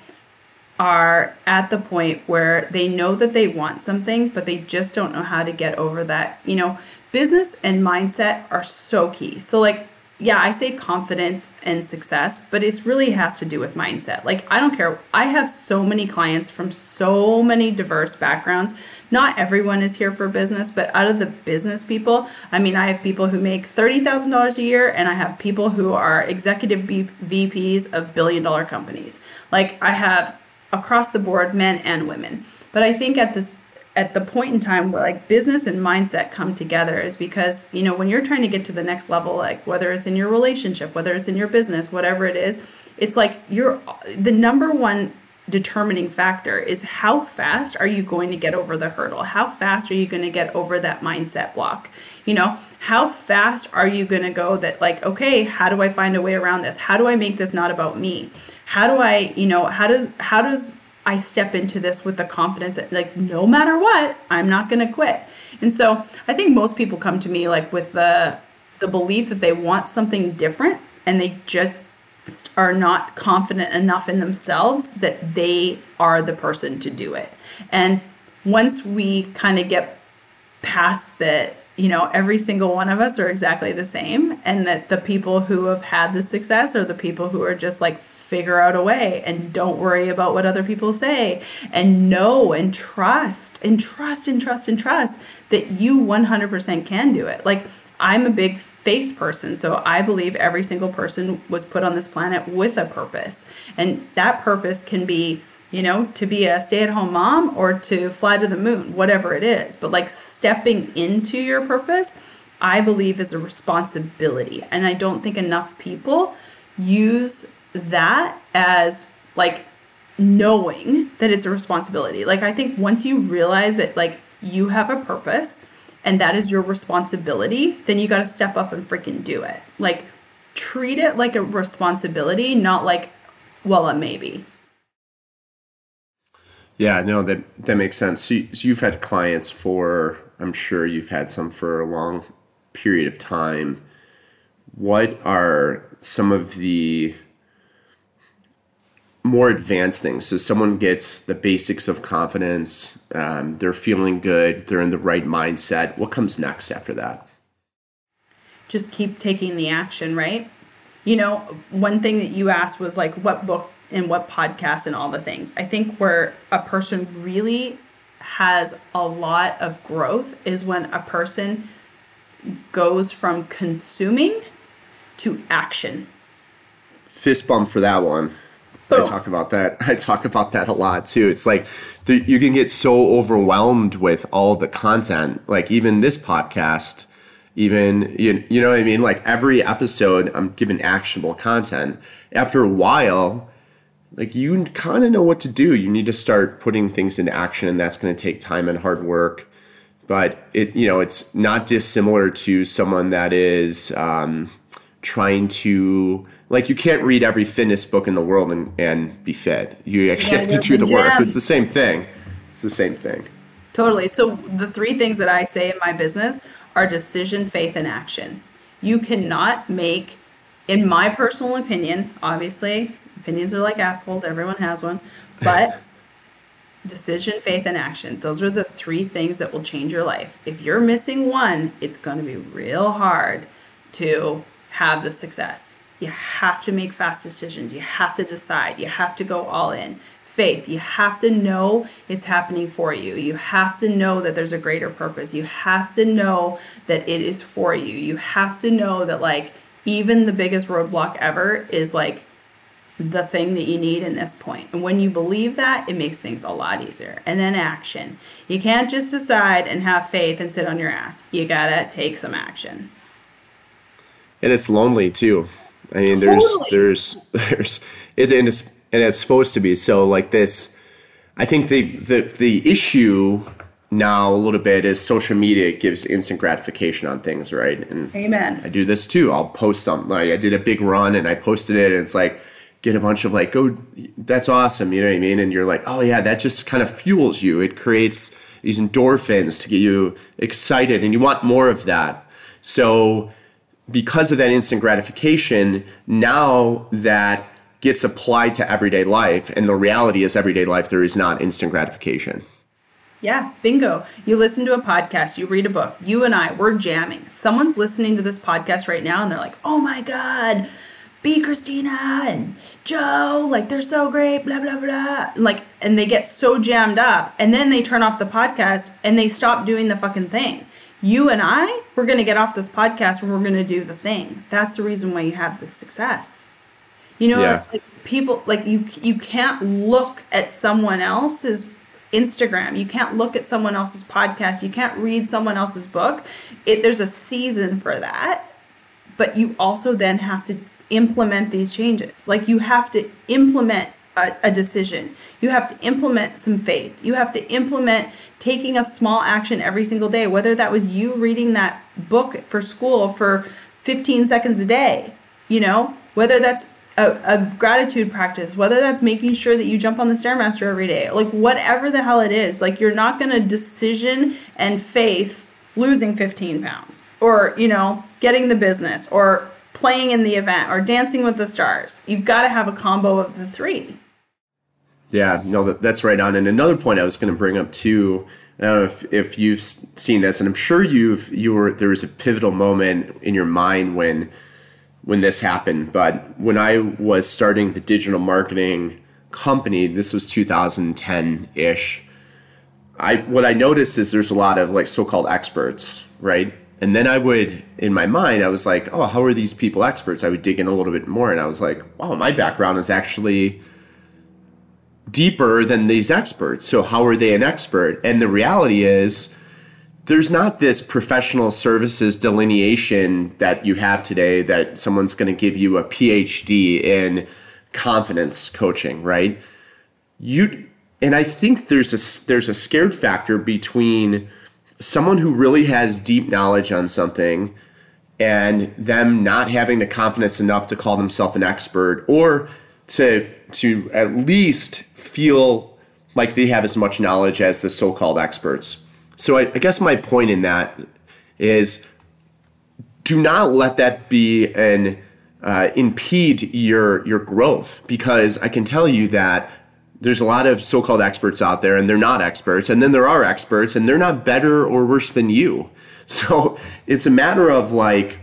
are at the point where they know that they want something, but they just don't know how to get over that. You know, business and mindset are so key. So like, yeah, I say confidence and success, but it really has to do with mindset. Like, I don't care. I have so many clients from so many diverse backgrounds. Not everyone is here for business, but out of the business people, I mean, I have people who make thirty thousand dollars a year, and I have people who are executive V Ps of billion dollar companies. Like, I have across the board, men and women. But I think at this at the point in time where like business and mindset come together is because, you know, when you're trying to get to the next level, like whether it's in your relationship, whether it's in your business, whatever it is, it's like you're the number one determining factor is how fast are you going to get over the hurdle? How fast are you going to get over that mindset block? You know, how fast are you going to go that like, okay, how do I find a way around this? How do I make this not about me? How do I, you know, how does, how does, I step into this with the confidence that like, no matter what, I'm not going to quit. And so I think most people come to me like with the the belief that they want something different, and they just are not confident enough in themselves that they are the person to do it. And once we kind of get past that, you know, every single one of us are exactly the same, and that the people who have had the success are the people who are just like figure out a way and don't worry about what other people say, and know and trust and trust and trust and trust that you one hundred percent can do it. Like, I'm a big faith person, so I believe every single person was put on this planet with a purpose, and that purpose can be, you know, to be a stay-at-home mom or to fly to the moon, whatever it is. But like stepping into your purpose, I believe, is a responsibility. And I don't think enough people use that as like knowing that it's a responsibility. Like, I think once you realize that like you have a purpose and that is your responsibility, then you got to step up and freaking do it. Like, treat it like a responsibility, not like, well, a maybe. Yeah, no, that that makes sense. So, you, so you've had clients for, I'm sure you've had some for a long period of time. What are some of the more advanced things? So someone gets the basics of confidence, um, they're feeling good, they're in the right mindset. What comes next after that? Just keep taking the action, right? You know, one thing that you asked was like, what book and what podcast and all the things. I think where a person really has a lot of growth is when a person goes from consuming to action. Fist bump for that one. Boom. I talk about that. I talk about that a lot too. It's like th- you can get so overwhelmed with all the content, like even this podcast, even, you, you know what I mean? Like every episode, I'm given actionable content. After a while, like you kind of know what to do. You need to start putting things into action, and that's going to take time and hard work. But it, you know, it's not dissimilar to someone that is um, trying to, like, you can't read every fitness book in the world and, and be fit. You actually yeah, have to do the, the work. It's the same thing. It's the same thing. Totally. So the three things that I say in my business are decision, faith, and action. You cannot make, in my personal opinion, obviously, opinions are like assholes. Everyone has one. But decision, faith, and action. Those are the three things that will change your life. If you're missing one, it's going to be real hard to have the success. You have to make fast decisions. You have to decide. You have to go all in. Faith. You have to know it's happening for you. You have to know that there's a greater purpose. You have to know that it is for you. You have to know that, like, even the biggest roadblock ever is like the thing that you need in this point. And when you believe that, it makes things a lot easier. And then action. You can't just decide and have faith and sit on your ass. You gotta take some action. And it's lonely too. I mean, totally. there's, there's, there's, it, and it's, and it's supposed to be. So like this, I think the, the, the issue now a little bit is social media gives instant gratification on things. Right. And amen. I do this too. I'll post something. Like I did a big run and I posted it, and it's like, get a bunch of like, go, that's awesome. You know what I mean? And you're like, oh yeah, that just kind of fuels you. It creates these endorphins to get you excited, and you want more of that. So because of that instant gratification, now that gets applied to everyday life. And the reality is everyday life, there is not instant gratification. Yeah, bingo. You listen to a podcast, you read a book, you and I, we're jamming. Someone's listening to this podcast right now and they're like, oh my God, BeChristina and Joe, like they're so great, blah, blah, blah. Like, and they get so jammed up, and then they turn off the podcast and they stop doing the fucking thing. You and I, we're going to get off this podcast and we're going to do the thing. That's the reason why you have this success. You know, yeah. like, like people, like you, you can't look at someone else's Instagram. You can't look at someone else's podcast. You can't read someone else's book. It, there's a season for that. But you also then have to implement these changes. Like you have to implement A, a decision. You have to implement some faith. You have to implement taking a small action every single day, whether that was you reading that book for school for fifteen seconds a day, you know, whether that's a, a gratitude practice, whether that's making sure that you jump on the Stairmaster every day, like whatever the hell it is, like you're not going to decision and faith losing fifteen pounds or, you know, getting the business or playing in the event or Dancing with the Stars. You've got to have a combo of the three. Yeah, no, that, that's right on. And another point I was going to bring up too, I don't know if, if you've seen this, and I'm sure you've, you were, there was a pivotal moment in your mind when, when this happened. But when I was starting the digital marketing company, this was two thousand ten ish. I, what I noticed is there's a lot of like so-called experts, right? And then I would, in my mind, I was like, oh, how are these people experts? I would dig in a little bit more. And I was like, wow, my background is actually deeper than these experts. So how are they an expert? And the reality is there's not this professional services delineation that you have today that someone's going to give you a P H D in confidence coaching, right? You, and I think there's a, there's a scared factor between someone who really has deep knowledge on something and them not having the confidence enough to call themselves an expert or to to at least feel like they have as much knowledge as the so-called experts. So I, I guess my point in that is do not let that be an uh, impede your your growth, because I can tell you that there's a lot of so-called experts out there, and they're not experts. And then there are experts, and they're not better or worse than you. So it's a matter of like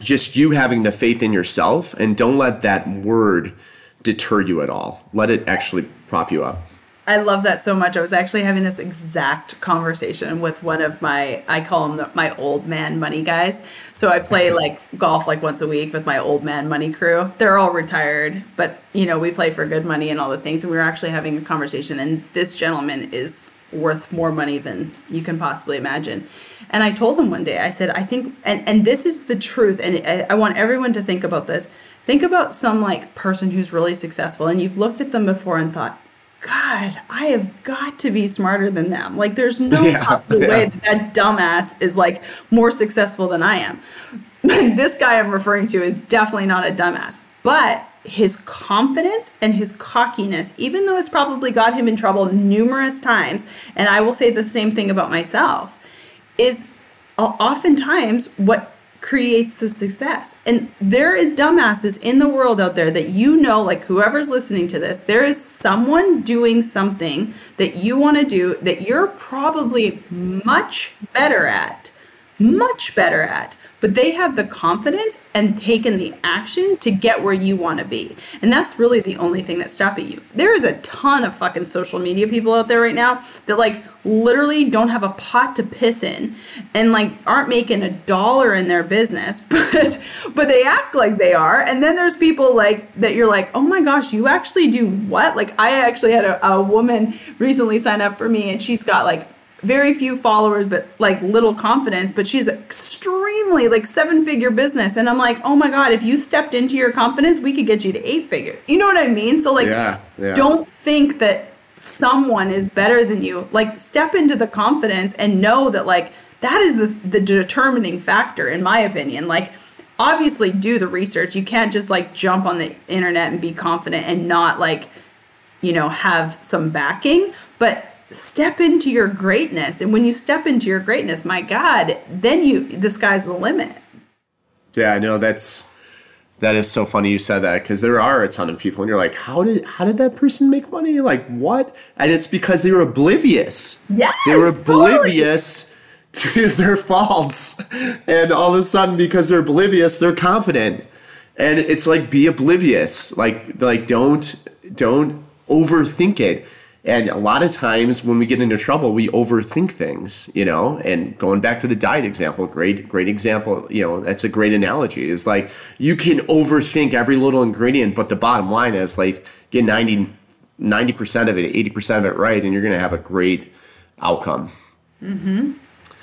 just you having the faith in yourself, and don't let that word deter you at all. Let it actually prop you up. I love that so much. I was actually having this exact conversation with one of my, I call them my old man money guys. So I play like golf like once a week with my old man money crew. They're all retired, but you know, we play for good money and all the things. And we were actually having a conversation, and this gentleman is worth more money than you can possibly imagine. And I told him one day, I said, I think, and, and this is the truth. And I, I want everyone to think about this. Think about some like person who's really successful, and you've looked at them before and thought, God, I have got to be smarter than them. Like, there's no yeah, possible yeah. way that that dumbass is, like, more successful than I am. This guy I'm referring to is definitely not a dumbass. But his confidence and his cockiness, even though it's probably got him in trouble numerous times, and I will say the same thing about myself, is oftentimes what creates the success. And there is dumbasses in the world out there that, you know, like whoever's listening to this, there is someone doing something that you want to do that you're probably much better at, much better at, but they have the confidence and taken the action to get where you want to be. And that's really the only thing that's stopping you. There is a ton of fucking social media people out there right now that like literally don't have a pot to piss in and like aren't making a dollar in their business, but but they act like they are. And then there's people like that you're like, oh my gosh, you actually do what? Like I actually had a, a woman recently sign up for me and she's got like very few followers, but like little confidence, but she's extremely like seven figure business. And I'm like, oh my God, if you stepped into your confidence, we could get you to eight figure. You know what I mean? So like, yeah, yeah. Don't think that someone is better than you. Like step into the confidence and know that like, that is the, the determining factor in my opinion. Like obviously do the research. You can't just like jump on the internet and be confident and not like, you know, have some backing, but step into your greatness. And when you step into your greatness, my God, then you, the sky's the limit. Yeah, I know. That's, that is so funny you said that because there are a ton of people and you're like, how did, how did that person make money? Like what? And it's because they were oblivious. Yes, they were oblivious totally. to their faults. And all of a sudden, because they're oblivious, they're confident. And it's like, be oblivious. Like, like don't, don't overthink it. And a lot of times when we get into trouble, we overthink things, you know, and going back to the diet example, great, great example, you know, that's a great analogy is like you can overthink every little ingredient, but the bottom line is like get ninety, ninety percent of it, eighty percent of it right, and you're going to have a great outcome. Mm-hmm.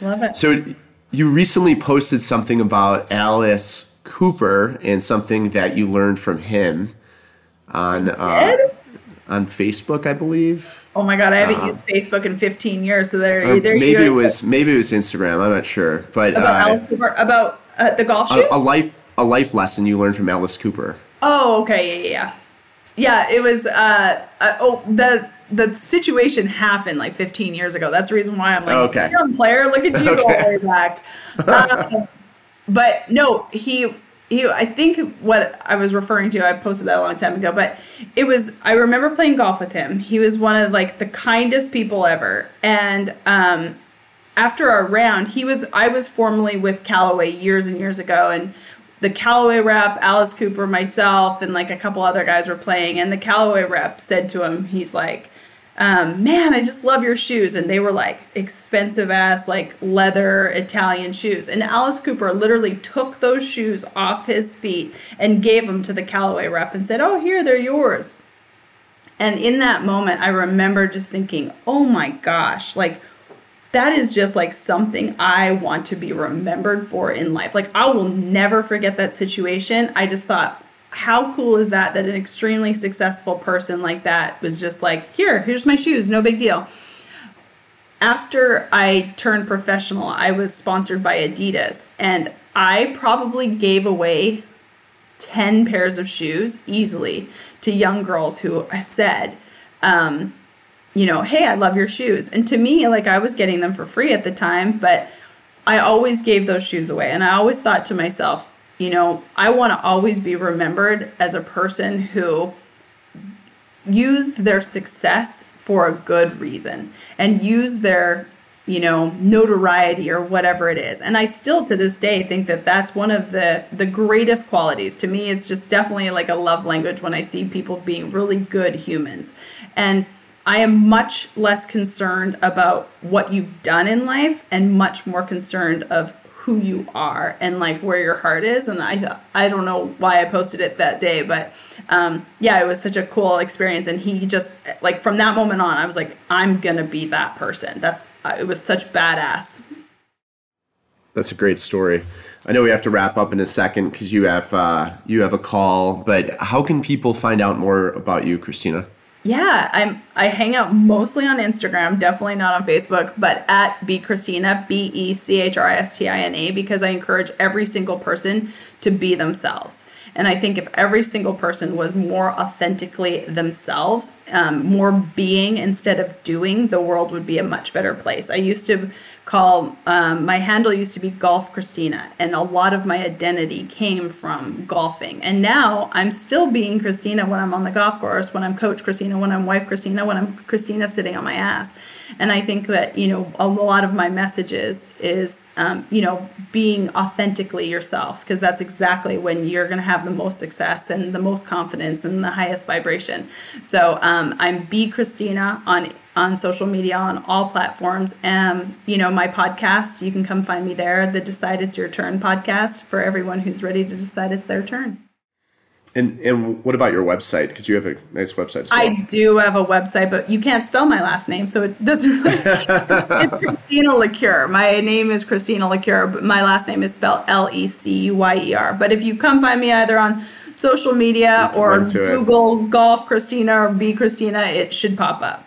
Love it. So you recently posted something about Alice Cooper and something that you learned from him on... Uh, on Facebook, I believe. Oh my God, I haven't um, used Facebook in fifteen years. So there, uh, there. Maybe it was maybe it was Instagram. I'm not sure, but about uh, Alice Cooper, about uh, the golf shoes. A, a life, a life lesson you learned from Alice Cooper. Oh, okay, yeah, yeah, yeah. It was. Uh, uh, oh, the the situation happened like fifteen years ago. That's the reason why I'm like, oh, okay, young player, look at you okay. Go all the way back. Um, but no, he. He, I think what I was referring to, I posted that a long time ago, but it was, I remember playing golf with him. He was one of like the kindest people ever. And um, after our round, he was, I was formerly with Callaway years and years ago. And the Callaway rep, Alice Cooper, myself, and like a couple other guys were playing. And the Callaway rep said to him, he's like, um, man, I just love your shoes. And they were like expensive ass, like leather Italian shoes. And Alice Cooper literally took those shoes off his feet and gave them to the Callaway rep and said, oh, here, they're yours. And in that moment, I remember just thinking, oh my gosh, like that is just like something I want to be remembered for in life. Like I will never forget that situation. I just thought, how cool is that, that an extremely successful person like that was just like, here, here's my shoes, no big deal. After I turned professional, I was sponsored by Adidas, and I probably gave away ten pairs of shoes easily to young girls who said, um, you know, hey, I love your shoes. And to me, like I was getting them for free at the time, but I always gave those shoes away. And I always thought to myself, you know, I want to always be remembered as a person who used their success for a good reason and used their, you know, notoriety or whatever it is. And I still to this day think that that's one of the, the greatest qualities. To me, it's just definitely like a love language when I see people being really good humans. And I am much less concerned about what you've done in life and much more concerned of who you are and like where your heart is. And I, I don't know why I posted it that day, but, um, yeah, it was such a cool experience. And he just like, from that moment on, I was like, I'm going to be that person. That's, it was such badass. That's a great story. I know we have to wrap up in a second cause you have, uh, you have a call, but how can people find out more about you, Christina? Yeah, I'm, I hang out mostly on Instagram, definitely not on Facebook, but at BeChristina, B E C H R I S T I N A, because I encourage every single person to be themselves. And I think if every single person was more authentically themselves, um, more being instead of doing, the world would be a much better place. I used to call, um, my handle used to be Golf Christina, and a lot of my identity came from golfing. And now I'm still being Christina when I'm on the golf course, when I'm Coach Christina, and when I'm wife Christina, when I'm Christina sitting on my ass. And I think that, you know, a lot of my messages is, um, you know, being authentically yourself, because that's exactly when you're going to have the most success and the most confidence and the highest vibration. So um, I'm BeChristina on on social media, on all platforms. Um, you know, my podcast, you can come find me there, the Decide It's Your Turn podcast, for everyone who's ready to decide it's their turn. And and what about your website? Because you have a nice website as well. I do have a website, but you can't spell my last name, so it doesn't really... it's, it's Christina LaCure. My name is Christina LaCure, but my last name is spelled L E C U Y E R. But if you come find me either on social media or Google it. Golf Christina or BeChristina, it should pop up.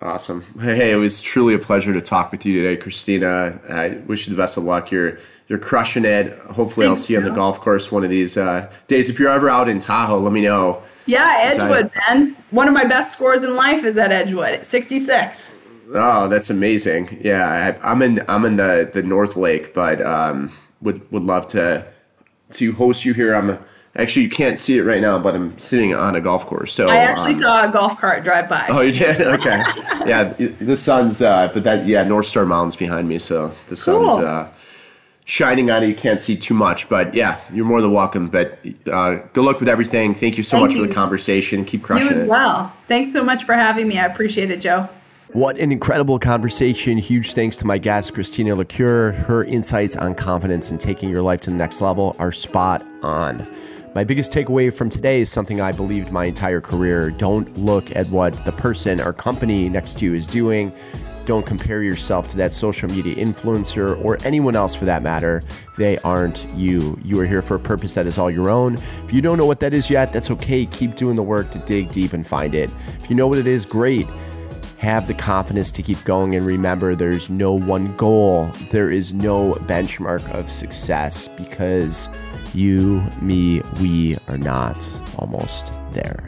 Awesome. Hey, it was truly a pleasure to talk with you today, Christina. I wish you the best of luck. You're you're crushing it. Hopefully, Thank I'll see you on the golf course one of these uh, days. If you're ever out in Tahoe, let me know. Yeah, Edgewood, I, man. One of my best scores in life is at Edgewood, at sixty-six. Oh, that's amazing. Yeah, I, I'm in I'm in the, the North Lake, but um, would would love to to host you here. I'm Actually, you can't see it right now, but I'm sitting on a golf course. So I actually um, saw a golf cart drive by. Oh, you did? Okay. Yeah, the sun's, uh, but that, yeah, North Star Mountain's behind me, so the cool. sun's uh, shining on it. You can't see too much, but yeah, you're more than welcome. But uh, good luck with everything. Thank you so Thank much you. for the conversation. Keep crushing it. You as it. well. Thanks so much for having me. I appreciate it, Joe. What an incredible conversation. Huge thanks to my guest, Christina LaCure. Her insights on confidence and taking your life to the next level are spot on. My biggest takeaway from today is something I believed my entire career. Don't look at what the person or company next to you is doing. Don't compare yourself to that social media influencer or anyone else for that matter. They aren't you. You are here for a purpose that is all your own. If you don't know what that is yet, that's okay. Keep doing the work to dig deep and find it. If you know what it is, great. Have the confidence to keep going, and remember, there's no one goal. There is no benchmark of success, because you, me, we are not almost there.